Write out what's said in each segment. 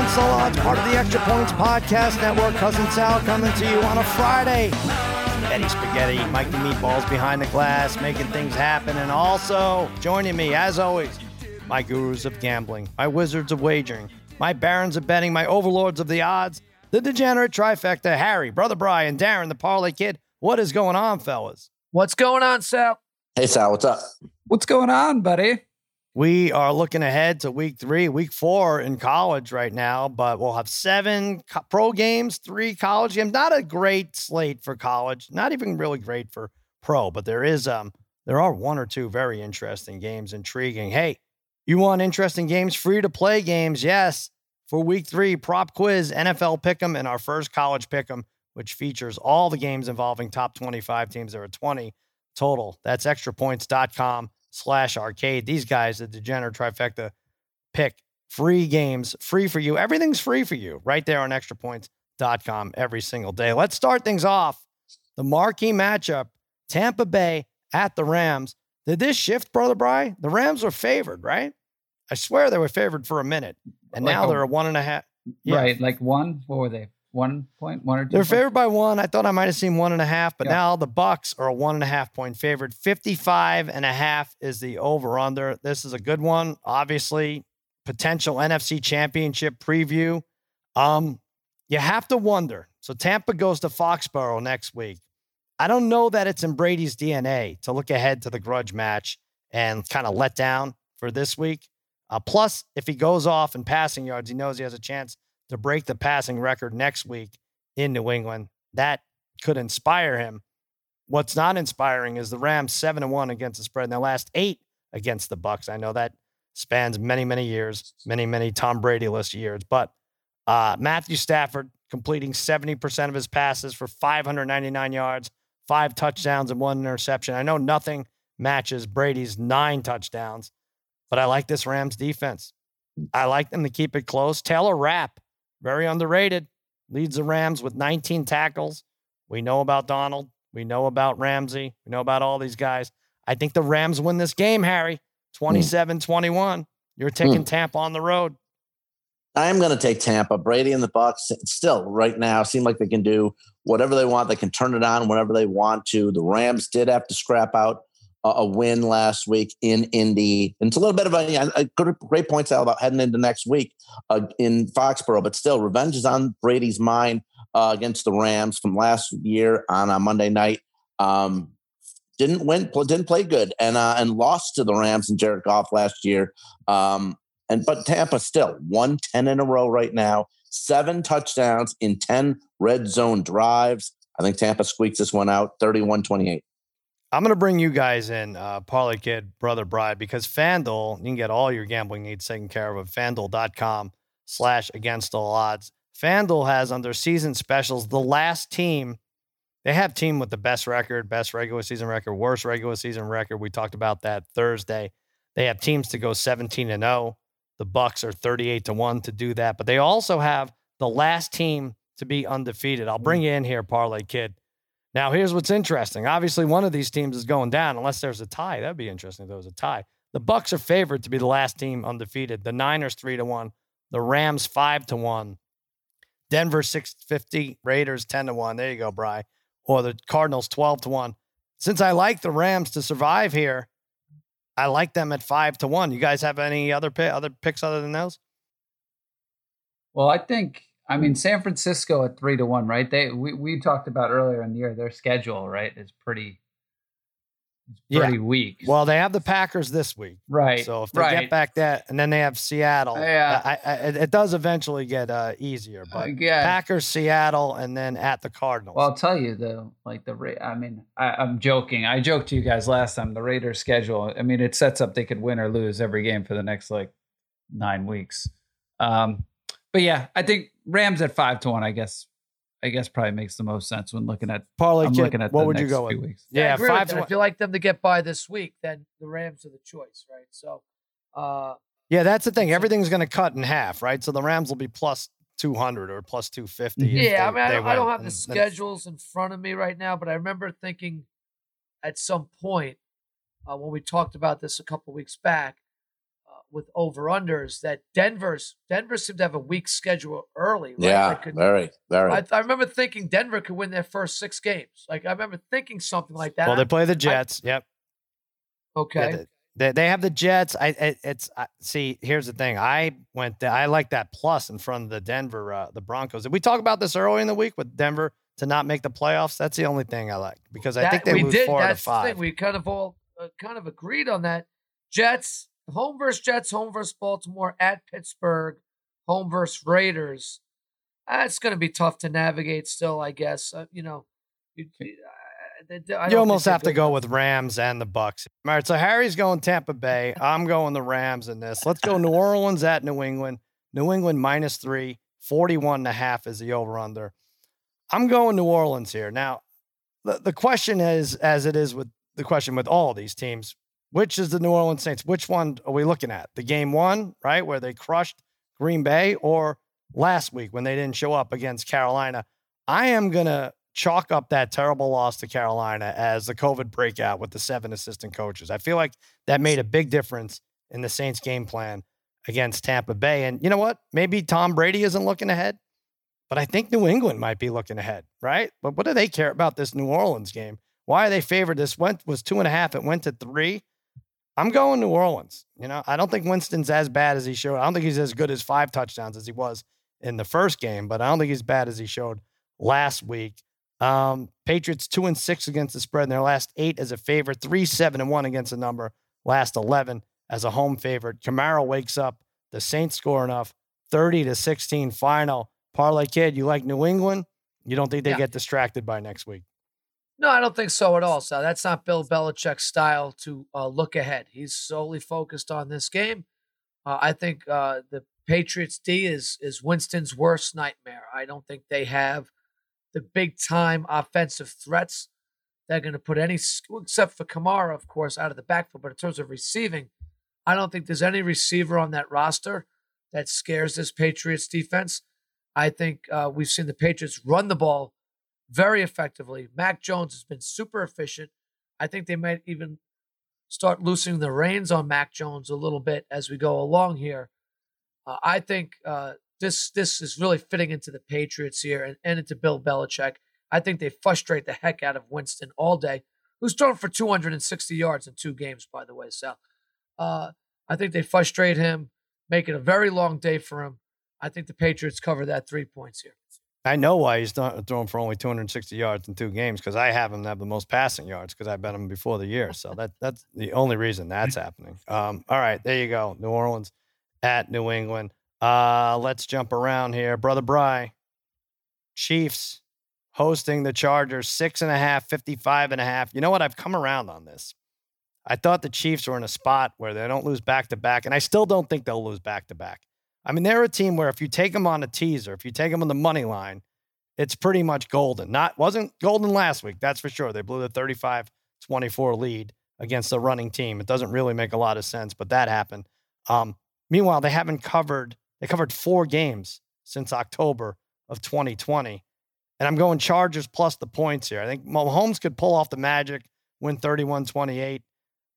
Against the Odds, part of the Extra Points Podcast Network. Cousin Sal coming to you on a Friday. Eddie Spaghetti, Mike the Meatballs behind the glass, making things happen. And also joining me, as always, my gurus of gambling, my wizards of wagering, my barons of betting, my overlords of the odds, the Degenerate Trifecta, Harry, Brother Brian, Darren, the Parlay Kid. What is going on, fellas? What's going on, Sal? Hey, Sal, what's up? What's going on, buddy? We are looking ahead to week 4 in college right now, but we'll have 7 pro games, 3 college games. Not a great slate for college, not even really great for pro, but there is there are 1 or 2 very interesting games, intriguing. Hey, you want interesting games, free-to-play games, yes, for week 3, prop quiz, NFL Pick'em, and our first college Pick'em, which features all the games involving top 25 teams. There are 20 total. That's extrapoints.com/arcade. These guys, the Degenerate Trifecta, pick free games, free for you. Everything's free for you right there on extrapoints.com every single day. Let's start things off. The marquee matchup, Tampa Bay at the Rams. Did this shift, Brother Bry? The Rams were favored, right? I swear they were favored for a minute. And like now they're a 1.5. Yeah. Right, like 1? What were they? 1 point, 1 or 2? They're favored by 1. I thought I might have seen 1.5, but now the Bucks are a 1.5 point favorite. 55.5 is the over under. This is a good one. Obviously, potential NFC Championship preview. You have to wonder. So Tampa goes to Foxborough next week. I don't know that it's in Brady's DNA to look ahead to the grudge match and kind of let down for this week. Plus, if he goes off in passing yards, he knows he has a chance to break the passing record next week in New England. That could inspire him. What's not inspiring is the Rams 7-1 against the spread in their last 8 against the Bucks. I know that spans many, many years, many, many Tom Brady-less years, but Matthew Stafford completing 70% of his passes for 599 yards, 5 touchdowns and 1 interception. I know nothing matches Brady's 9 touchdowns, but I like this Rams defense. I like them to keep it close. Taylor Rapp, very underrated, leads the Rams with 19 tackles. We know about Donald. We know about Ramsey. We know about all these guys. I think the Rams win this game, Harry, 27-21. You're taking Tampa on the road. I am going to take Tampa. Brady and the Bucs still right now seem like they can do whatever they want. They can turn it on whenever they want to. The Rams did have to scrap out a win last week in Indy. And it's a little bit of a great point out about heading into next week in Foxborough, but still revenge is on Brady's mind against the Rams from last year on a Monday night. Didn't play good and lost to the Rams and Jared Goff last year. But Tampa still won 10 in a row right now, 7 touchdowns in 10 red zone drives. I think Tampa squeaks this one out 31-28. I'm going to bring you guys in, Parlay Kid, Brother Bride, because FanDuel, you can get all your gambling needs taken care of at FanDuel.com/against all odds. FanDuel has under season specials, the last team, they have team with the best record, best regular season record, worst regular season record. We talked about that Thursday. They have teams to go 17-0. The Bucks are 38-1 to do that, but they also have the last team to be undefeated. I'll bring you in here, Parlay Kid. Now, here's what's interesting. Obviously, one of these teams is going down, unless there's a tie. That'd be interesting if there was a tie. The Bucks are favored to be the last team undefeated. The Niners 3-1. The Rams 5-1. Denver 650. Raiders 10-1. There you go, Bri. Or the Cardinals 12-1. Since I like the Rams to survive here, I like them at 5-1. You guys have any other picks other than those? Well, I mean, San Francisco at 3-1, right? We talked about earlier in the year, their schedule, right, is pretty weak. Well, they have the Packers this week. Right. So if they get back that, and then they have Seattle. Yeah. It does eventually get easier, but Packers, Seattle, and then at the Cardinals. Well, I'll tell you, though, I'm joking. I joked to you guys last time, the Raiders schedule, I mean, it sets up they could win or lose every game for the next, 9 weeks. But yeah, I think Rams at 5-1, I guess probably makes the most sense when looking at Parlay Kid. Looking at what would you go with? Weeks. Yeah, 5-1. If you like them to get by this week, then the Rams are the choice, right? So, yeah, that's the thing. Everything's going to cut in half, right? So the Rams will be plus 200 or plus 250. Yeah, I don't have the schedules in front of me right now, but I remember thinking at some point when we talked about this a couple weeks back, with over-unders that Denver seemed to have a weak schedule early. Right? Yeah, very. I remember thinking Denver could win their first six games. Like, I remember thinking something like that. Well, they play the Jets. Yep. Okay. They have the Jets. See, here's the thing. I like that plus in front of the Denver, the Broncos. Did we talk about this early in the week with Denver to not make the playoffs? That's the only thing I like, because I think they moved 4 to 5. The thing. We kind of all agreed on that. Jets, home versus Jets, home versus Baltimore, at Pittsburgh, home versus Raiders. It's going to be tough to navigate still, I guess. You almost have to go with Rams and the Bucs. All right, so Harry's going Tampa Bay. I'm going the Rams in this. Let's go New Orleans at New England. New England -3, 41.5 is the over-under. I'm going New Orleans here. Now, the question is, as it is with the question with all these teams, which is the New Orleans Saints? Which one are we looking at? The game one, right, where they crushed Green Bay, or last week when they didn't show up against Carolina? I am going to chalk up that terrible loss to Carolina as the COVID breakout with the 7 assistant coaches. I feel like that made a big difference in the Saints game plan against Tampa Bay. And you know what? Maybe Tom Brady isn't looking ahead, but I think New England might be looking ahead, right? But what do they care about this New Orleans game? Why are they favored? This was 2.5. It went to 3. I'm going New Orleans. You know, I don't think Winston's as bad as he showed. I don't think he's as good as 5 touchdowns as he was in the first game, but I don't think he's bad as he showed last week. Patriots 2-6 against the spread in their last 8 as a favorite, 3-7-1 against the number, last 11 as a home favorite. Camaro wakes up, the Saints score enough, 30-16 final. Parlay Kid, you like New England? You don't think they get distracted by next week? No, I don't think so at all. So that's not Bill Belichick's style to look ahead. He's solely focused on this game. I think the Patriots D is Winston's worst nightmare. I don't think they have the big-time offensive threats that are going to put any, except for Kamara, of course, out of the backfield. But in terms of receiving, I don't think there's any receiver on that roster that scares this Patriots defense. I think we've seen the Patriots run the ball very effectively. Mac Jones has been super efficient. I think they might even start loosening the reins on Mac Jones a little bit as we go along here. I think this is really fitting into the Patriots here and into Bill Belichick. I think they frustrate the heck out of Winston all day, who's thrown for 260 yards in 2 games, by the way, Sal. I think they frustrate him, make it a very long day for him. I think the Patriots cover that 3 points here. I know why he's throwing for only 260 yards in 2 games, because I have him have the most passing yards because I bet him before the year. So that's the only reason that's happening. All right, there you go. New Orleans at New England. Let's jump around here. Brother Bry, Chiefs hosting the Chargers, 6.5, 55.5. You know what? I've come around on this. I thought the Chiefs were in a spot where they don't lose back-to-back, and I still don't think they'll lose back-to-back. I mean, they're a team where if you take them on a teaser, if you take them on the money line, it's pretty much golden. Wasn't golden last week, that's for sure. They blew the 35-24 lead against a running team. It doesn't really make a lot of sense, but that happened. Meanwhile, they haven't covered. They covered 4 games since October of 2020. And I'm going Chargers plus the points here. I think Mahomes could pull off the magic, win 31-28,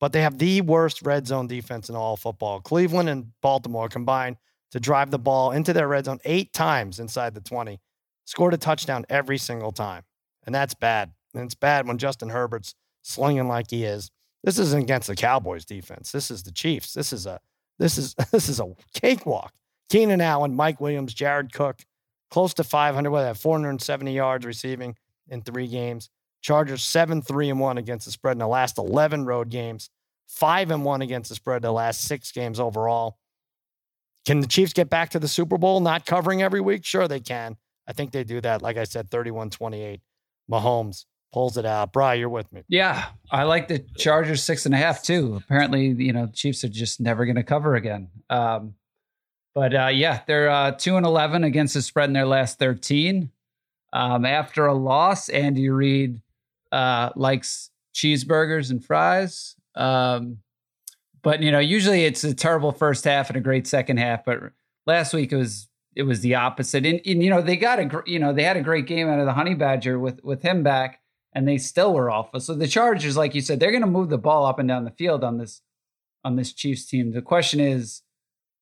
but they have the worst red zone defense in all football. Cleveland and Baltimore combined to drive the ball into their red zone 8 times inside the 20, scored a touchdown every single time. And that's bad. And it's bad when Justin Herbert's slinging like he is. This isn't against the Cowboys defense. This is the Chiefs. This is a cakewalk. Keenan Allen, Mike Williams, Jared Cook, close to 500, 470 yards receiving in 3 games. Chargers 7-3-1 against the spread in the last 11 road games, 5-1 against the spread in the last 6 games overall. Can the Chiefs get back to the Super Bowl, not covering every week? Sure, they can. I think they do that. Like I said, 31-28. Mahomes pulls it out. Bri, you're with me. Yeah, I like the Chargers 6.5 too. Apparently, Chiefs are just never going to cover again. They're 2-11 against the spread in their last 13. After a loss, Andy Reid likes cheeseburgers and fries. But, usually it's a terrible first half and a great second half. But last week it was the opposite. And they had a great game out of the Honey Badger with him back, and they still were awful. So the Chargers, like you said, they're going to move the ball up and down the field on this Chiefs team. The question is,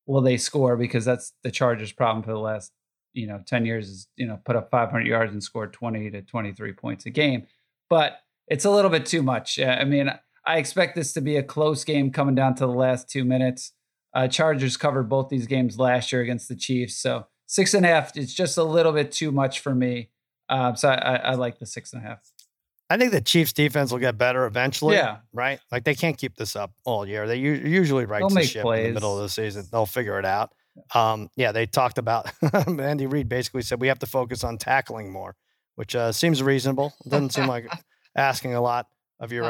will they score? Because that's the Chargers' problem for the last, 10 years is, put up 500 yards and score 20 to 23 points a game. But it's a little bit too much. I mean, I expect this to be a close game coming down to the last 2 minutes. Chargers covered both these games last year against the Chiefs. So 6.5 is just a little bit too much for me. So I like the 6.5. I think the Chiefs defense will get better eventually. Yeah. Right. Like they can't keep this up all year. They usually right the ship plays in the middle of the season. They'll figure it out. Yeah. They talked about Andy Reid basically said, we have to focus on tackling more, which seems reasonable. Doesn't seem like asking a lot of your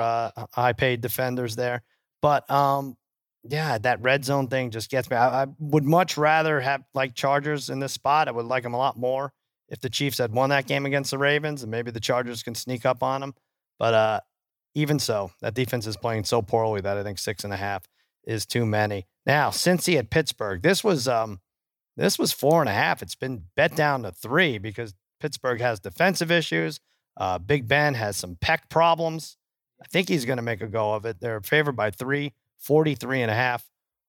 high paid defenders there, but yeah, that red zone thing just gets me. I would much rather have like Chargers in this spot. I would like them a lot more. If the Chiefs had won that game against the Ravens, and maybe the Chargers can sneak up on them. But even so, that defense is playing so poorly that I think 6.5 is too many. Now, Cincy at Pittsburgh, this was 4.5. It's been bet down to 3 because Pittsburgh has defensive issues. Big Ben has some pec problems. I think he's going to make a go of it. They're favored by 3, 43.5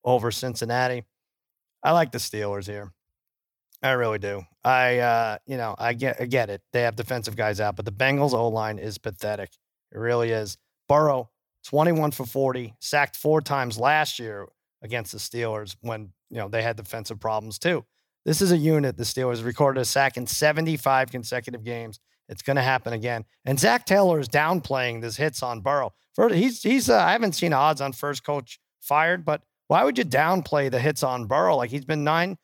over Cincinnati. I like the Steelers here. I really do. I get it. They have defensive guys out, but the Bengals O-line is pathetic. It really is. Burrow, 21 for 40, sacked 4 times last year against the Steelers when, they had defensive problems too. This is a unit. The Steelers recorded a sack in 75 consecutive games. It's going to happen again. And Zach Taylor is downplaying this hits on Burrow. I haven't seen odds on first coach fired, but why would you downplay the hits on Burrow? Like he's been 9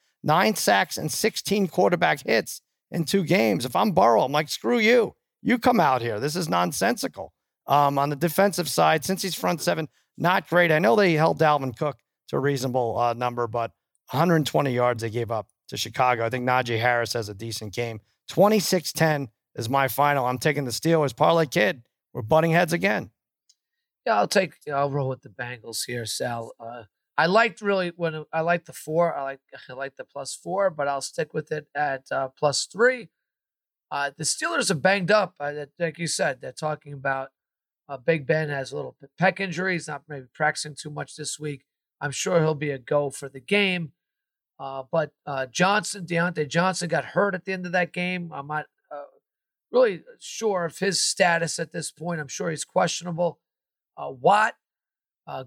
sacks and 16 quarterback hits in 2 games. If I'm Burrow, I'm like, screw you. You come out here. This is nonsensical. On the defensive side, since he's front 7, not great. I know they held Dalvin Cook to a reasonable number, but 120 yards they gave up to Chicago. I think Najee Harris has a decent game. 26-10 is my final. I'm taking the Steelers. Parlay Kid, we're butting heads again. Yeah, I'll roll with the Bengals here, Sal. I liked the 4. I like the +4, but I'll stick with it at +3. The Steelers are banged up. Like you said, they're talking about Big Ben has a little pec injury. He's not maybe practicing too much this week. I'm sure he'll be a go for the game. But Deontay Johnson got hurt at the end of that game. I'm not really sure of his status at this point. I'm sure he's questionable. Watt,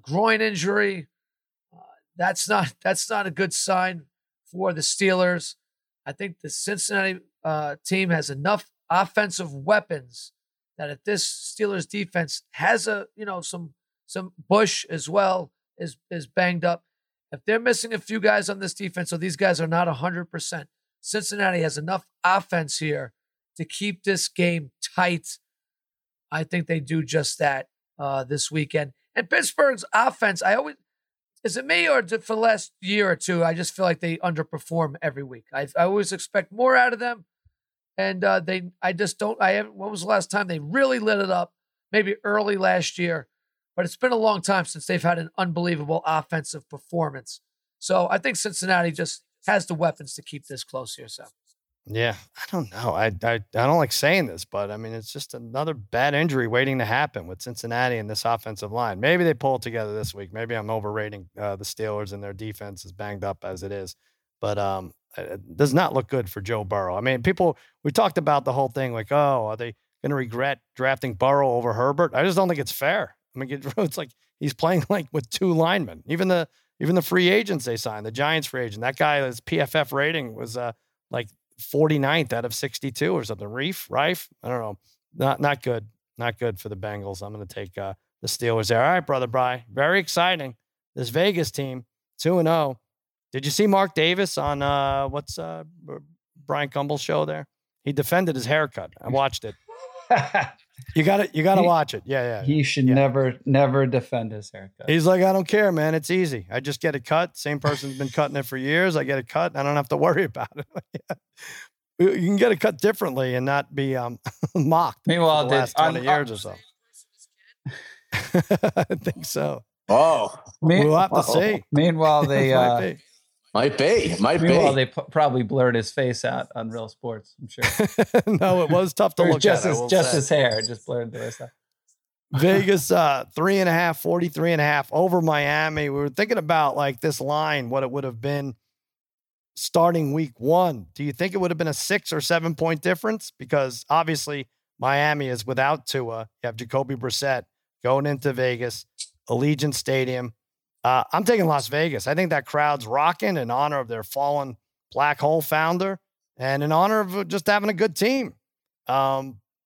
groin injury. That's not a good sign for the Steelers. I think the Cincinnati team has enough offensive weapons that if this Steelers defense has some Bush as well is banged up. If they're missing a few guys on this defense, so these guys are not 100%, Cincinnati has enough offense here to keep this game tight. I think they do just that this weekend. And Pittsburgh's offense, is it me or for the last year or two, I just feel like they underperform every week. I always expect more out of them. And when was the last time they really lit it up? Maybe early last year, but it's been a long time since they've had an unbelievable offensive performance. So I think Cincinnati just has the weapons to keep this close here. So. Yeah, I don't know. I don't like saying this, but I mean, it's just another bad injury waiting to happen with Cincinnati and this offensive line. Maybe they pull it together this week. Maybe I'm overrating the Steelers and their defense is banged up as it is, but it does not look good for Joe Burrow. I mean, we talked about the whole thing like, oh, are they going to regret drafting Burrow over Herbert? I just don't think it's fair. I mean, it's like he's playing like with 2 linemen, even the free agents they signed, the Giants free agent, that guy, his PFF rating was 49th out of 62 or something. Reif. I don't know. Not good. Not good for the Bengals. I'm going to take the Steelers there. All right, Brother Bry. Very exciting. This Vegas team, 2-0. Did you see Mark Davis on what's Brian Gumbel's show there? He defended his haircut. I watched it. You got to watch it. Yeah. He should never defend his haircut. He's like, I don't care, man. It's easy. I just get a cut. Same person's been cutting it for years. I get a cut. I don't have to worry about it. Yeah. You can get a cut differently and not be mocked. Meanwhile, for the last 20 years or so. I think so. Oh, we'll have to see. Meanwhile, they might be. Meanwhile, they probably blurred his face out on Real Sports, I'm sure. No, it was tough to look at. Just his hair, just blurred the rest out. Vegas, 43.5 over Miami. We were thinking about like this line, what it would have been starting week one. Do you think it would have been a 6 or 7 point difference? Because obviously Miami is without Tua. You have Jacoby Brissett going into Vegas, Allegiant Stadium. I'm taking Las Vegas. I think that crowd's rocking in honor of their fallen black hole founder and in honor of just having a good team.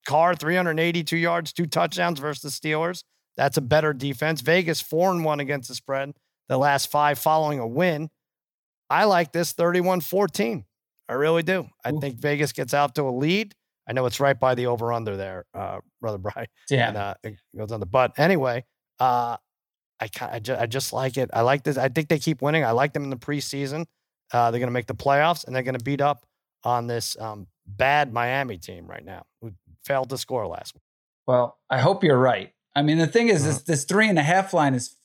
Carr, 382 yards, 2 touchdowns versus the Steelers. That's a better defense. Vegas 4-1 against the spread, the last 5 following a win. I like this 31-14. I really do. I think Vegas gets out to a lead. I know it's right by the over-under there, Brother Brian. Yeah. And, it goes on the butt. Anyway, I just like it. I like this. I think they keep winning. I like them in the preseason. They're going to make the playoffs, and they're going to beat up on this bad Miami team right now who failed to score last week. Well, I hope you're right. I mean, the thing is, this 3.5 line is,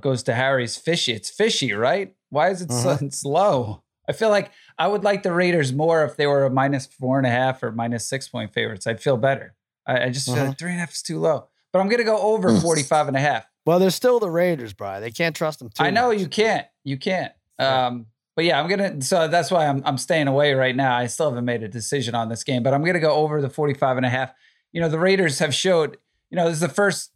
goes to Harry's fishy. It's fishy, right? Why is it so low? I feel like I would like the Raiders more if they were a -4.5 or -6 point favorites. I'd feel better. I just feel like 3.5 is too low. But I'm going to go over 45.5. Well, they're still the Raiders, Brian. They can't trust them too much. I know you can't. You can't. But yeah, so that's why I'm staying away right now. I still haven't made a decision on this game, but I'm going to go over the 45.5. The Raiders have showed, this is the first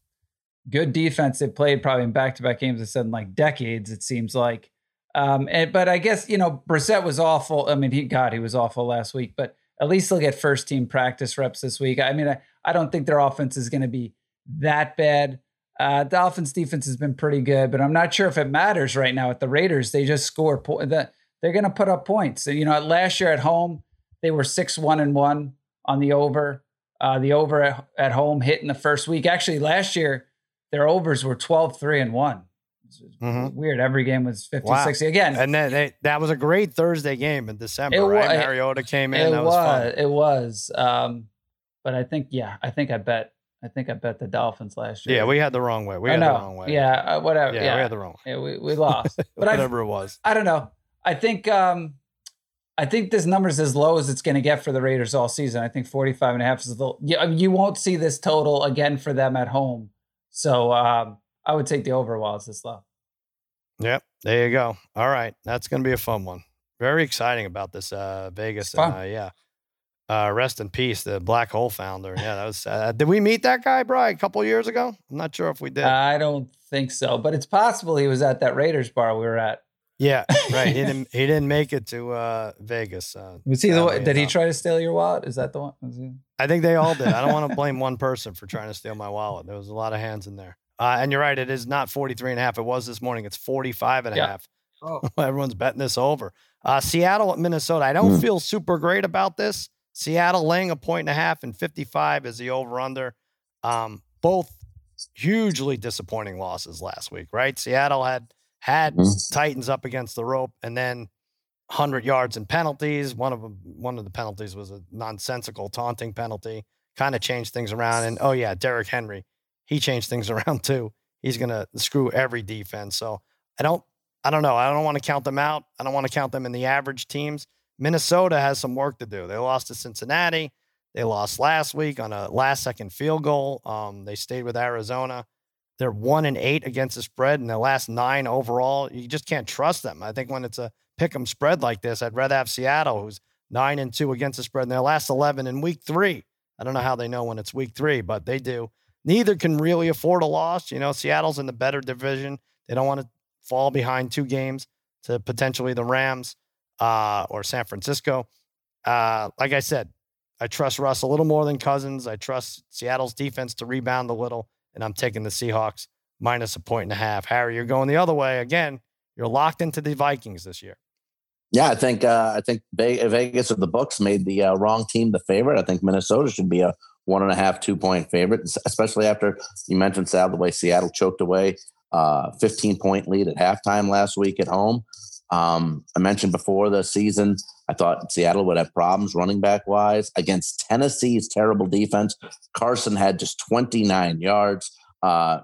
good defense they've played probably in back-to-back games. I said in like decades, it seems like. But I guess, Brissett was awful. I mean, he was awful last week, but at least he'll get first team practice reps this week. I mean, I don't think their offense is going to be that bad. Dolphins defense has been pretty good, but I'm not sure if it matters right now at the Raiders. They just score they're going to put up points. So, last year at home, they were 6-1-1 on the over, the over at home hit in the first week. Actually, last year, their overs were 12-3-1. Weird. Every game was 50-60 again. And then that was a great Thursday game in December, right? Mariota came in. It was fun. But I bet the Dolphins last year. Yeah, we had the wrong way. Yeah, whatever. Yeah, we had the wrong way. Yeah, we lost. But whatever it was. I don't know. I think this number's as low as it's going to get for the Raiders all season. I think 45.5 is the. Yeah, you won't see this total again for them at home. So, I would take the over while it's this low. Yep. There you go. All right. That's going to be a fun one. Very exciting about this Vegas. And, rest in peace, the black hole founder. Yeah, that was. Did we meet that guy, Brian, a couple years ago? I'm not sure if we did. I don't think so, but it's possible he was at that Raiders bar we were at. Yeah, right. He didn't make it to Vegas. Was he the one? Did he try to steal your wallet? Is that the one? I think they all did. I don't want to blame one person for trying to steal my wallet. There was a lot of hands in there. And you're right, it is not 43.5. It was this morning. It's 45.5. Oh. Everyone's betting this over. Seattle at Minnesota. I don't feel super great about this. Seattle laying 1.5 and 55 is the over-under. Both hugely disappointing losses last week, right? Seattle had Titans up against the rope and then 100 yards in penalties. One of the penalties was a nonsensical taunting penalty. Kind of changed things around. And, Derrick Henry. He changed things around too. He's going to screw every defense. So I don't know. I don't want to count them out. I don't want to count them in the average teams. Minnesota has some work to do. They lost to Cincinnati. They lost last week on a last second field goal. They stayed with Arizona. They're 1-8 against the spread in the last 9 overall. You just can't trust them. I think when it's a pick 'em spread like this, I'd rather have Seattle, who's 9-2 against the spread in their last 11 in week 3. I don't know how they know when it's week 3, but they do. Neither can really afford a loss. Seattle's in the better division. They don't want to fall behind 2 games to potentially the Rams or San Francisco. Like I said, I trust Russ a little more than Cousins. I trust Seattle's defense to rebound a little, and I'm taking the Seahawks -1.5. Harry, you're going the other way. Again, you're locked into the Vikings this year. Yeah, I think Vegas of the books made the wrong team the favorite. I think Minnesota should be a 1.5, 2 point favorite, especially after you mentioned, Sal, the way Seattle choked away 15-point lead at halftime last week at home. I mentioned before the season, I thought Seattle would have problems running back wise against Tennessee's terrible defense. Carson had just 29 yards.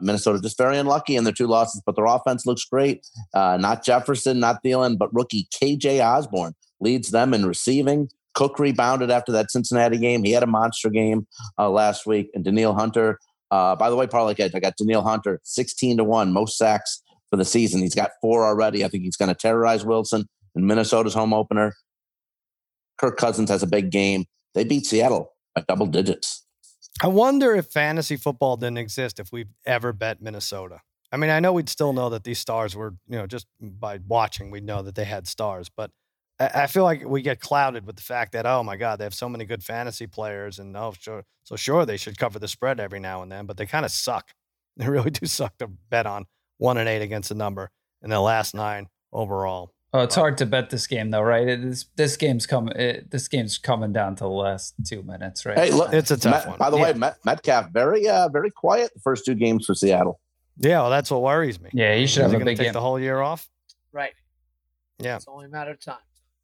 Minnesota just very unlucky in their 2 losses, but their offense looks great. Not Jefferson, not Thielen, but rookie KJ Osborne leads them in receiving. Cook rebounded after that Cincinnati game. He had a monster game last week. And Danielle Hunter By the way, Parlay Kid, I got Danielle Hunter, 16-1, most sacks for the season. He's got 4 already. I think he's going to terrorize Wilson in Minnesota's home opener. Kirk Cousins has a big game. They beat Seattle by double digits. I wonder if fantasy football didn't exist, if we've ever bet Minnesota. I mean, I know we'd still know that these stars were, you know, just by watching, we'd know that they had stars. But I feel like we get clouded with the fact that, oh, my God, they have so many good fantasy players. And, oh, sure. So, sure, they should cover the spread every now and then. But they kind of suck. They really do suck to bet on 1-8 against the number in the last 9 overall. Oh, it's hard to bet this game, though, right? This game's coming down to the last 2 minutes, right? Hey, look, it's a tough one. By the way, Metcalf, very quiet the first 2 games for Seattle. Yeah, well, that's what worries me. Yeah, he should have a big game. The whole year off? Right. Yeah. It's only a matter of time.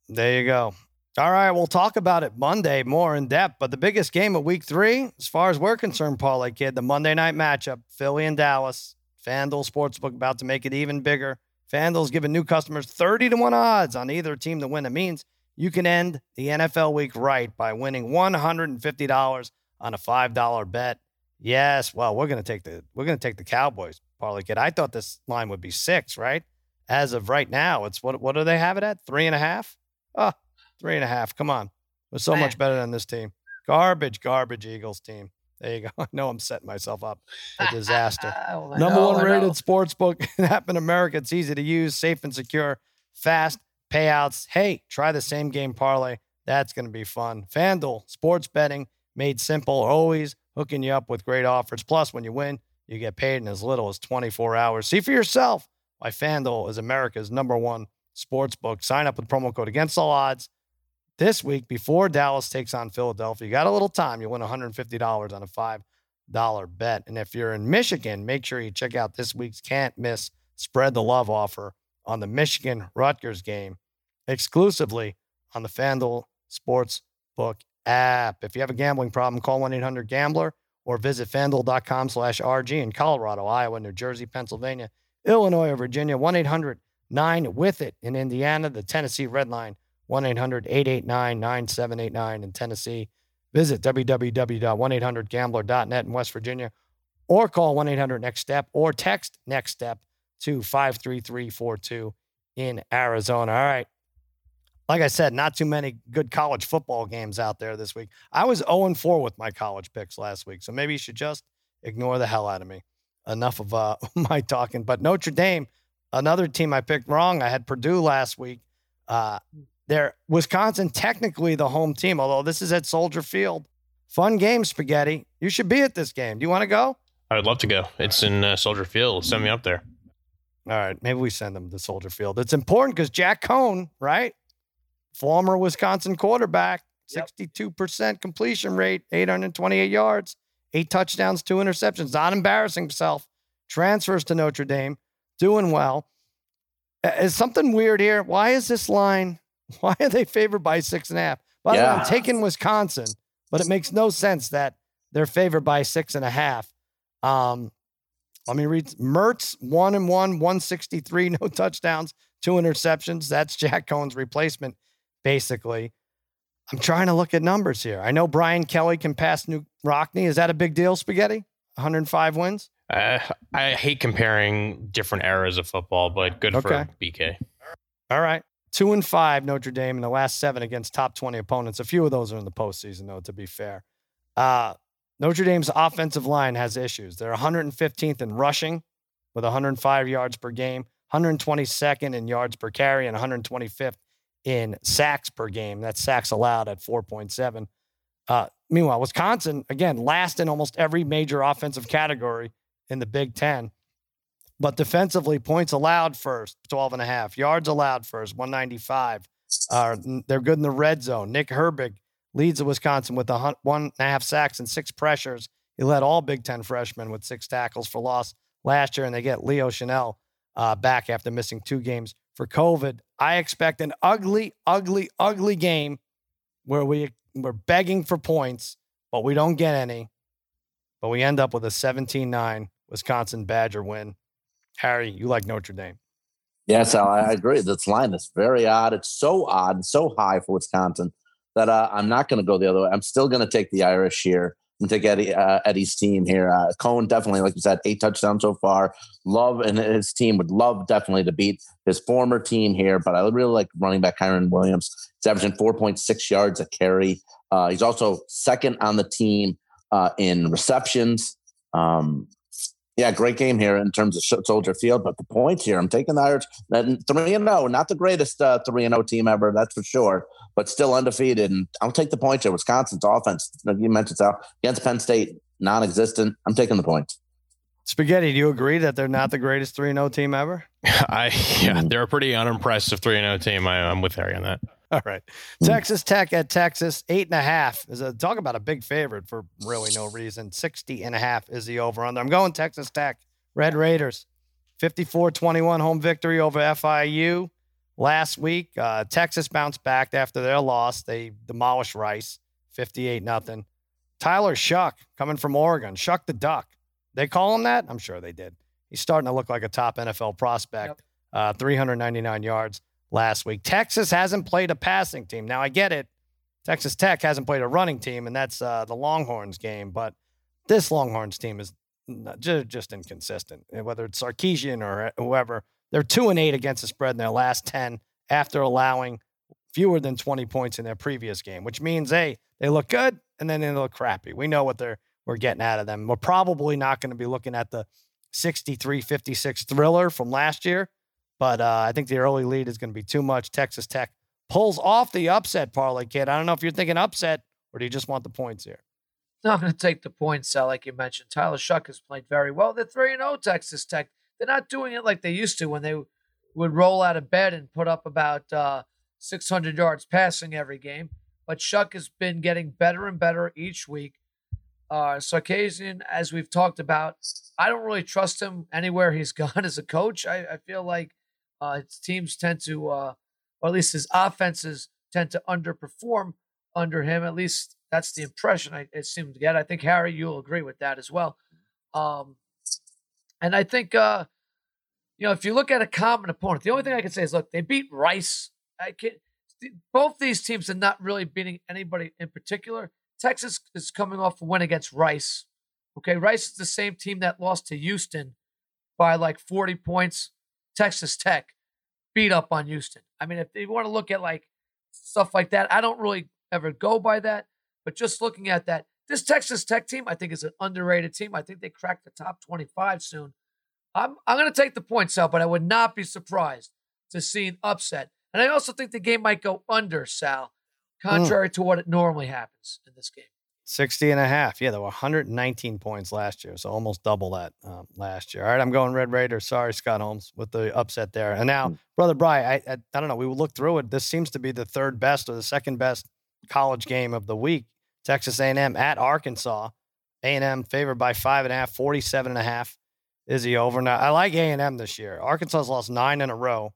There you go. All right, we'll talk about it Monday more in depth, but the biggest game of week 3, as far as we're concerned, Parlay Kid, the Monday night matchup, Philly and Dallas. FanDuel Sportsbook about to make it even bigger. FanDuel's giving new customers 30-1 odds on either team to win. It means you can end the NFL week right by winning $150 on a $5 bet. Yes, well, we're gonna take the Cowboys, Parlay Kid. I thought this line would be 6, right? As of right now, it's what do they have it at? 3.5? Oh, 3.5. Come on, we're so much better than this team. Garbage Eagles team. There you go. I know I'm setting myself up for disaster. Number 1 rated sportsbook app in America. It's easy to use, safe and secure, fast payouts. Hey, try the same game parlay. That's going to be fun. FanDuel, sports betting made simple, always hooking you up with great offers. Plus, when you win, you get paid in as little as 24 hours. See for yourself why FanDuel is America's number 1 sportsbook. Sign up with promo code Against All Odds this week before Dallas takes on Philadelphia. You got a little time. You win $150 on a $5 bet. And if you're in Michigan, make sure you check out this week's can't miss Spread the Love offer on the Michigan Rutgers game exclusively on the FanDuel Sportsbook app. If you have a gambling problem, call 1-800-GAMBLER or visit FanDuel.com/RG in Colorado, Iowa, New Jersey, Pennsylvania, Illinois, or Virginia. 1-800-9-WITH-IT in Indiana. The Tennessee Red Line, 1-800-889-9789 in Tennessee. Visit www.1800gambler.net in West Virginia, or call 1-800-NEXT-STEP or text Next Step to 53342 in Arizona. All right. Like I said, not too many good college football games out there this week. I was 0-4 with my college picks last week, so maybe you should just ignore the hell out of me. Enough of my talking. But Notre Dame, another team I picked wrong. I had Purdue last week. Wisconsin, technically the home team, although this is at Soldier Field. Fun game, Spaghetti. You should be at this game. Do you want to go? I would love to go. It's in Soldier Field. Send me up there. All right. Maybe we send them to Soldier Field. It's important because Jack Cohn, right? Former Wisconsin quarterback, 62% completion rate, 828 yards, 8 touchdowns, 2 interceptions. Not embarrassing himself. Transfers to Notre Dame. Doing well. Is something weird here? Why is this line? Why are they favored by 6.5? By the way, I'm taking Wisconsin, but it makes no sense that they're favored by 6.5. Let me read. Mertz, 1-1, 163, no touchdowns, 2 interceptions. That's Jack Cohn's replacement, basically. I'm trying to look at numbers here. I know Brian Kelly can pass New Rockney. Is that a big deal, Spaghetti? 105 wins? I hate comparing different eras of football, but good for BK. All right. 2-5 Notre Dame in the last 7 against top 20 opponents. A few of those are in the postseason, though, to be fair. Notre Dame's offensive line has issues. They're 115th in rushing with 105 yards per game, 122nd in yards per carry, and 125th in sacks per game. That's sacks allowed at 4.7. Meanwhile, Wisconsin, again, last in almost every major offensive category in the Big Ten. But defensively, points allowed first, 12.5. Yards allowed first, 195. They're good in the red zone. Nick Herbig leads the Wisconsin with 1.5 sacks and 6 pressures. He led all Big Ten freshmen with 6 tackles for loss last year, and they get Leo Chenal back after missing 2 games for COVID. I expect an ugly game where we're begging for points, but we don't get any. But we end up with a 17-9 Wisconsin Badger win. Harry, you like Notre Dame. Yes, I agree. This line is very odd. It's so odd and so high for Wisconsin that I'm not going to go the other way. I'm still going to take the Irish here. and take Eddie's team here. Cohen definitely, like you said, 8 touchdowns so far. Love and his team would love definitely to beat his former team here, but I really like running back Kyron Williams. He's averaging 4.6 yards a carry. He's also second on the team in receptions. Yeah, great game here in terms of Soldier Field, but the points here, I'm taking the Irish. 3-0, not the greatest 3-0 team ever, that's for sure, but still undefeated. And I'll take the points here. Wisconsin's offense, you mentioned Sal, against Penn State, non-existent. I'm taking the points. Spaghetti, do you agree that they're not the greatest 3-0 team ever? Yeah, they're a pretty unimpressive 3-0 team. I'm with Harry on that. All right. Texas Tech at Texas, 8.5 is a talk about a big favorite for really no reason. 60.5 is the over under. I'm going Texas Tech. Red Raiders, 54-21 home victory over FIU last week. Texas bounced back after their loss. They demolished Rice, 58-0. Tyler Shough coming from Oregon. Shough the Duck. They call him that? I'm sure they did. He's starting to look like a top NFL prospect. Yep. 399 yards. Last week, Texas hasn't played a passing team. Now, I get it. Texas Tech hasn't played a running team, and that's the Longhorns game. But this Longhorns team is just inconsistent, whether it's Sarkisian or whoever. They're 2-8 against the spread in their last 10 after allowing fewer than 20 points in their previous game, which means, hey, they look good, and then they look crappy. We know what we're getting out of them. We're probably not going to be looking at the 63-56 thriller from last year. But I think the early lead is going to be too much. Texas Tech pulls off the upset, Parlay Kid. I don't know if you're thinking upset or do you just want the points here? No, I'm going to take the points, Sal, like you mentioned. Tyler Shough has played very well. They're 3-0, Texas Tech. They're not doing it like they used to when they would roll out of bed and put up about 600 yards passing every game. But Shough has been getting better and better each week. Sarkisian, as we've talked about, I don't really trust him anywhere he's gone as a coach. I feel like his teams tend to, or at least his offenses tend to underperform under him. At least that's the impression it seemed to get. I think, Harry, you'll agree with that as well. And I think, if you look at a common opponent, the only thing I can say is, look, they beat Rice. Both these teams are not really beating anybody in particular. Texas is coming off a win against Rice. Okay, Rice is the same team that lost to Houston by like 40 points. Texas Tech beat up on Houston. I mean, if they want to look at like stuff like that, I don't really ever go by that. But just looking at that, this Texas Tech team, I think, is an underrated team. I think they crack the top 25 soon. I'm going to take the points out, but I would not be surprised to see an upset. And I also think the game might go under, Sal, contrary to what it normally happens in this game. 60.5. Yeah, there were 119 points last year, so almost double that last year. All right, I'm going Red Raiders. Sorry, Scott Holmes, with the upset there. And now, Brother Brian, I don't know. We will look through it. This seems to be the third best or the second best college game of the week. Texas A&M at Arkansas. A&M favored by 5.5, 47.5 is the over. Now, I like A&M this year. Arkansas's lost 9 in a row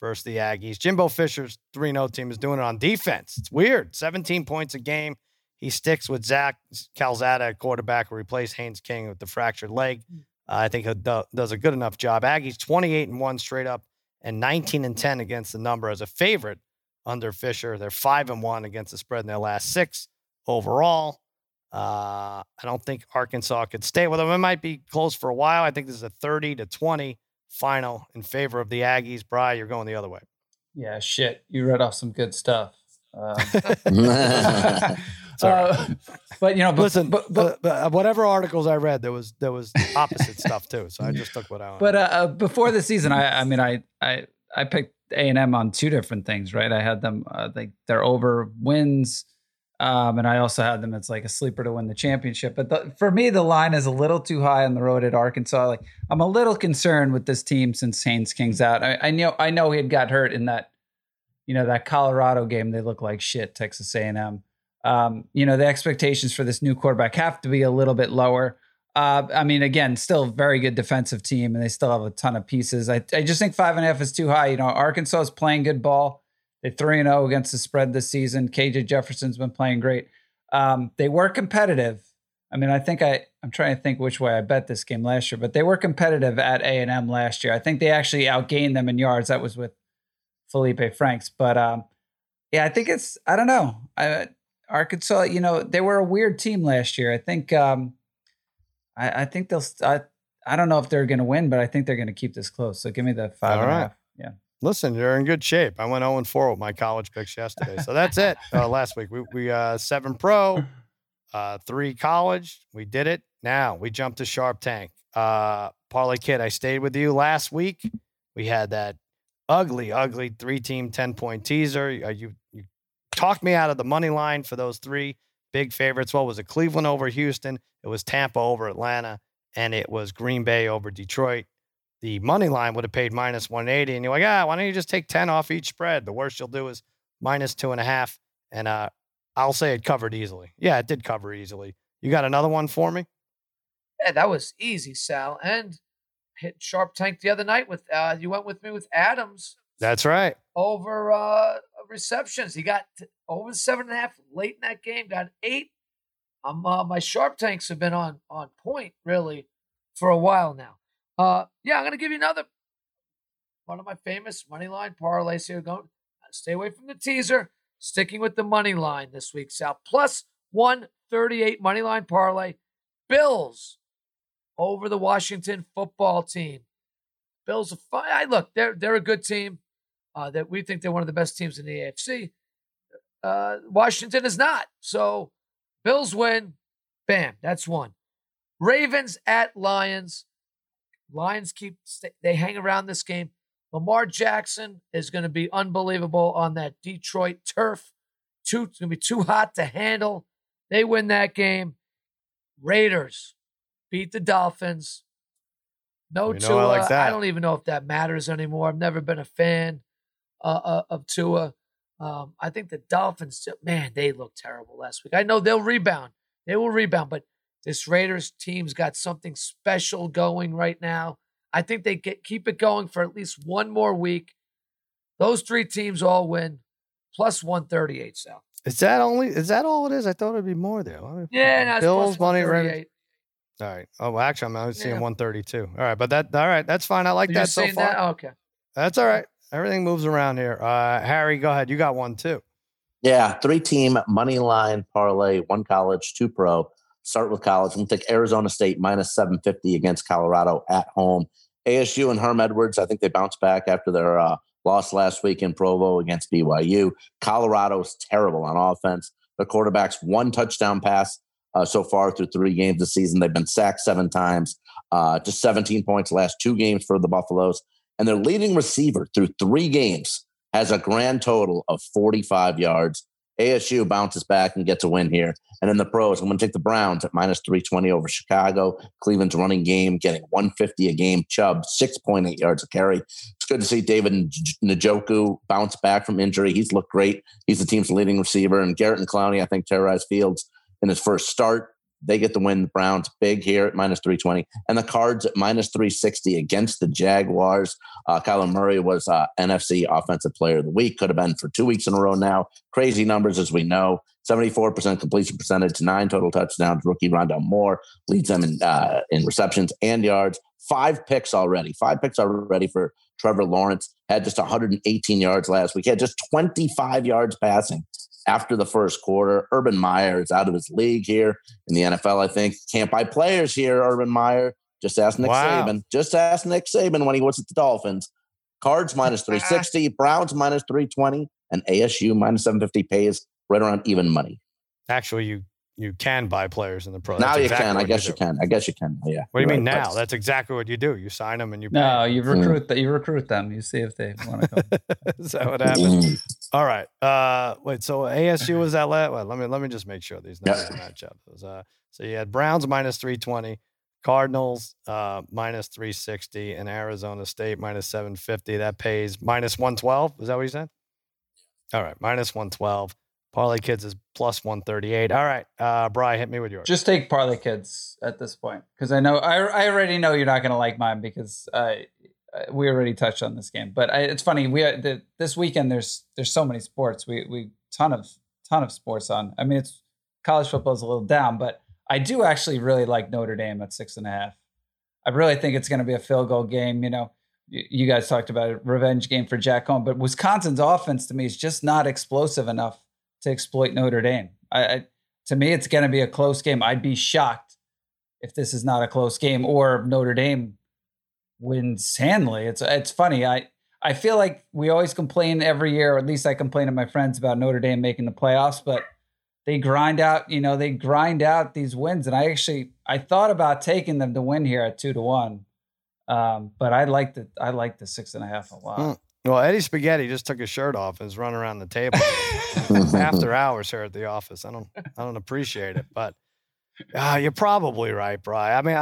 versus the Aggies. Jimbo Fisher's 3-0 team is doing it on defense. It's weird. 17 points a game. He sticks with Zach Calzada at quarterback, who replaced Haynes King with the fractured leg. I think he does a good enough job. Aggies 28-1 straight up and 19-10 against the number as a favorite under Fisher. They're 5-1 against the spread in their last 6 overall. I don't think Arkansas could stay with them. It might be close for a while. I think this is a 30-20 final in favor of the Aggies. Bri, you're going the other way. Yeah, shit. You read off some good stuff. But listen. But whatever articles I read, there was opposite stuff too. So I just took what I wanted. But before the season, I mean, I picked A&M on 2 different things, right? I had them they're over wins, and I also had them as like a sleeper to win the championship. But for me, the line is a little too high on the road at Arkansas. Like, I'm a little concerned with this team since Haynes King's out. I know he had got hurt in that, that Colorado game. They look like shit. Texas A&M. The expectations for this new quarterback have to be a little bit lower. I mean, again, still a very good defensive team, and they still have a ton of pieces. I just think 5.5 is too high. Arkansas is playing good ball. They're 3-0 against the spread this season. KJ Jefferson's been playing great. They were competitive. I mean, I think I'm trying to think which way I bet this game last year, but they were competitive at A&M last year. I think they actually outgained them in yards. That was with Felipe Franks. But I think I don't know. Arkansas, you know, they were a weird team last year. I think I don't know if they're going to win, but I think they're going to keep this close. So give me the 5.5. Yeah. Listen, you're in good shape. I went 0-4 with my college picks yesterday. So that's it. Last week, we 7 pro, 3 college. We did it. Now we jumped to Sharp Tank. Parlay Kid, I stayed with you last week. We had that ugly 3-team 10-point teaser. You talked me out of the money line for those 3 big favorites. What was it? Cleveland over Houston. It was Tampa over Atlanta. And it was Green Bay over Detroit. The money line would have paid -180. And you're like, why don't you just take 10 off each spread? The worst you'll do is -2.5. And I'll say it covered easily. Yeah, it did cover easily. You got another one for me? Yeah, that was easy, Sal. And hit Sharp Tank the other night with, you went with me with Adams. That's right. Over receptions. He got over 7.5 late in that game, got 8. My Sharp Tanks have been on point, really, for a while now. I'm going to give you another one of my famous money line parlays here. Going stay away from the teaser, sticking with the money line this week, Sal. Plus 138 money line parlay. Bills over the Washington football team. Bills are fine. Look, they're a good team. That we think they're one of the best teams in the AFC. Washington is not. So Bills win. Bam. That's one. Ravens at Lions. Lions they hang around this game. Lamar Jackson is going to be unbelievable on that Detroit turf. It's going to be too hot to handle. They win that game. Raiders beat the Dolphins. No Tua. I don't even know if that matters anymore. I've never been a fan of Tua. I think the Dolphins, they looked terrible last week. I know they'll rebound. They will rebound, but this Raiders team's got something special going right now. I think they keep it going for at least one more week. Those 3 teams all win, plus 138, Sal. Is that all it is? I thought it'd be more there. Bills, money, Ravens. All right. Oh, well, actually, I'm seeing 132. All right, but all right, that's fine. I like that so far. That? Okay. That's all right. Everything moves around here. Harry, go ahead. You got one too. Yeah, 3-team money line parlay, 1 college, 2 pro. Start with college. I'm going to take Arizona State -750 against Colorado at home. ASU and Herm Edwards, I think they bounced back after their loss last week in Provo against BYU. Colorado's terrible on offense. Their quarterback's 1 touchdown pass so far through 3 games this season. They've been sacked 7 times. Just 17 points last 2 games for the Buffaloes. And their leading receiver through 3 games has a grand total of 45 yards. ASU bounces back and gets a win here. And in the pros, I'm going to take the Browns at -320 over Chicago. Cleveland's running game getting 150 a game. Chubb, 6.8 yards a carry. It's good to see David Njoku bounce back from injury. He's looked great. He's the team's leading receiver. And Garrett and Clowney, I think, terrorized Fields in his first start. They get the win. The Browns big here at -320. And the Cards at -360 against the Jaguars. Kyler Murray was NFC Offensive Player of the Week. Could have been for 2 weeks in a row now. Crazy numbers, as we know. 74% completion percentage, 9 total touchdowns. Rookie Rondell Moore leads them in receptions and yards. 5 picks already for Trevor Lawrence. Had just 118 yards last week. He had just 25 yards passing after the first quarter. Urban Meyer is out of his league here in the NFL, I think. Can't buy players here, Urban Meyer. Just ask Nick Saban. Just ask Nick Saban when he was at the Dolphins. Cards -360, Browns -320, and ASU -750 pays right around even money. Actually, you can buy players in the pro. Now exactly you can. I guess you can. Yeah. What do you mean now? That's exactly what you do. You sign them and you pay. No, you recruit them. You recruit them. You see if they want to come. Is that what happens? All right. Wait. So ASU was that last? Let me just make sure these numbers match up. So you had Browns -320, Cardinals -360, and Arizona State -750. That pays -112. Is that what you said? All right, -112. Parlay Kids is plus 138. All right, Bri, hit me with yours. Just take Parlay Kids at this point because I already know you're not going to like mine because we already touched on this game. But it's funny this weekend there's so many sports we ton of sports on. I mean, it's college football is a little down, but I do actually really like Notre Dame at 6.5. I really think it's going to be a field goal game. You know, you guys talked about a revenge game for Jack Cohn, but Wisconsin's offense to me is just not explosive enough to exploit Notre Dame. To me, it's going to be a close game. I'd be shocked if this is not a close game or Notre Dame wins handily. It's funny. I feel like we always complain every year, or at least I complain to my friends about Notre Dame making the playoffs, but they grind out, you know, they grind out these wins. And I thought about taking them to win here at 2-1. But I like the 6.5 a lot. Well, Eddie Spaghetti just took his shirt off and is running around the table after hours here at the office. I don't appreciate it, but you're probably right, Brian. I mean,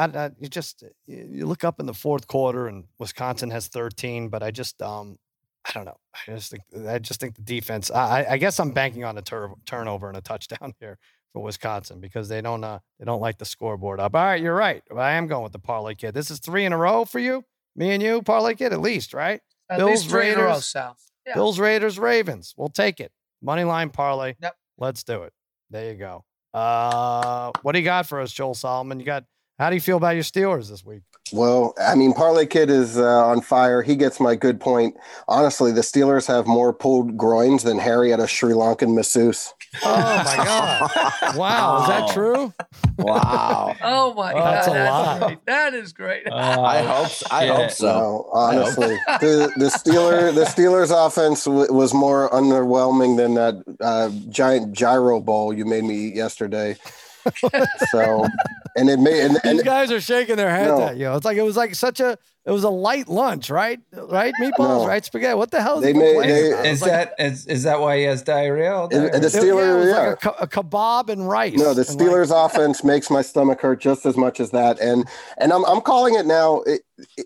you look up in the fourth quarter and Wisconsin has 13, but I don't know. I just think the defense. I guess I'm banking on a turnover and a touchdown here for Wisconsin because they don't like the scoreboard up. All right, you're right. I am going with the Parlay Kid. This is 3 in a row for you, me and you, Parlay Kid at least, right? At Bills, least 3 Raiders, in a row, Sal. Yeah. Bills, Raiders, Ravens. We'll take it. Moneyline parlay. Yep. Let's do it. There you go. What do you got for us, Joel Solomon? How do you feel about your Steelers this week? Well, I mean, Parlay Kid is on fire. He gets my good point. Honestly, the Steelers have more pulled groins than Harry at a Sri Lankan masseuse. Oh, my God. Wow. Is that true? Wow. Oh, my God. That's a lot. Great. That is great. I hope so. No, honestly. The Steelers offense was more underwhelming than that giant gyro bowl you made me eat yesterday. So, and it made and these guys are shaking their heads at you. It's like it was a light lunch, right? Right, meatballs, right? Spaghetti. What the hell? Is that why he has diarrhea? The Steelers, like a kebab and rice. No, the Steelers offense makes my stomach hurt just as much as that, and I'm calling it now.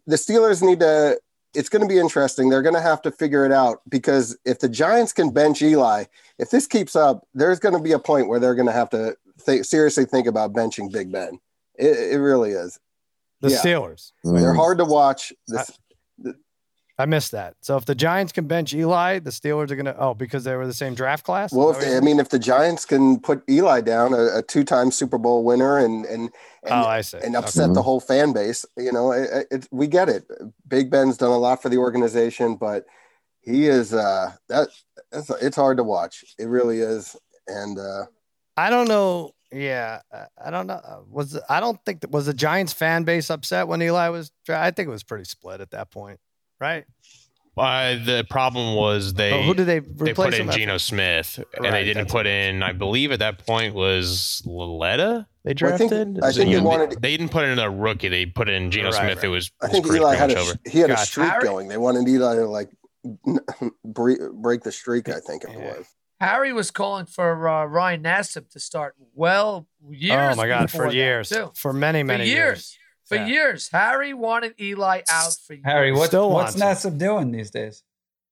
The Steelers need to. It's going to be interesting. They're going to have to figure it out because if the Giants can bench Eli, if this keeps up, there's going to be a point where they're going to have to. Seriously think about benching Big Ben. It really is. The Steelers. They're hard to watch. I missed that. So if the Giants can bench Eli, the Steelers are going to – because they were the same draft class? Well, if the Giants can put Eli down, a two-time Super Bowl winner and upset the whole fan base, you know, we get it. Big Ben's done a lot for the organization, but he is it's hard to watch. It really is. And – I don't know. Yeah, I don't know. Was the Giants fan base upset when Eli was? I think it was pretty split at that point, right? The problem was who did they replace? They put in Geno Smith, and they didn't put in. I believe at that point was Lalletta. They drafted. They didn't put in a rookie. They put in Geno Smith. It was. I think Eli had a streak going. They wanted Eli to break the streak. I think it was. Harry was calling for Ryan Nassib to start years. Oh, my God, for years. Too. For many years. For years. Harry wanted Eli out for years. Harry, what's Nassib doing these days?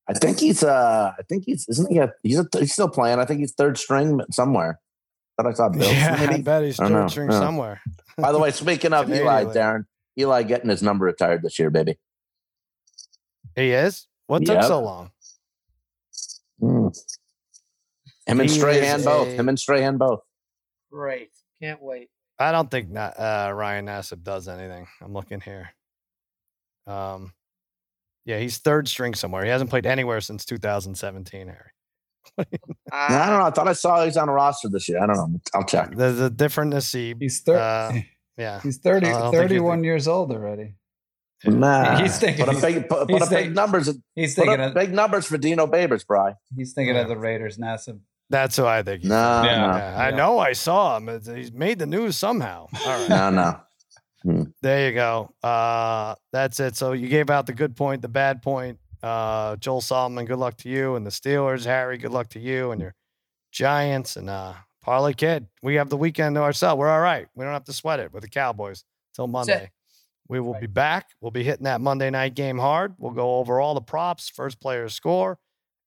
I think he's still playing. I think he's third string somewhere. But I thought Bills. Yeah, maybe. I bet he's third string somewhere. By the way, speaking of Eli, Darren, Eli getting his number retired this year, baby. He is? What took so long? Him and Strahan both. Great. Can't wait. I don't think Ryan Nassib does anything. I'm looking here. He's third string somewhere. He hasn't played anywhere since 2017, Harry. I don't know. I thought I saw he's on a roster this year. I don't know. I'll check. There's a different Nassib. He's 30. He's 31 years old already. Nah. He's thinking big numbers for Dino Babers, Bry. He's thinking of the Raiders, Nassib. That's who I think. I know I saw him. He's made the news somehow. All right. There you go. That's it. So you gave out the good point, the bad point. Joel Solomon, good luck to you and the Steelers. Harry, good luck to you and your Giants and Parlay Kid. We have the weekend to ourselves. We're all right. We don't have to sweat it with the Cowboys till Monday. We will be back. We'll be hitting that Monday night game hard. We'll go over all the props, first player score,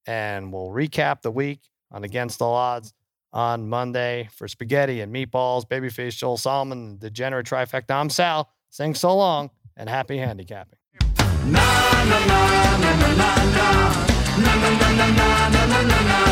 and we'll recap the week on Against All Odds on Monday for Spaghetti and Meatballs, Babyface, Joel Solomon, Degenerate Trifecta. I'm Sal. Saying so long and happy handicapping. Na na na na na na na na na na na na na na na.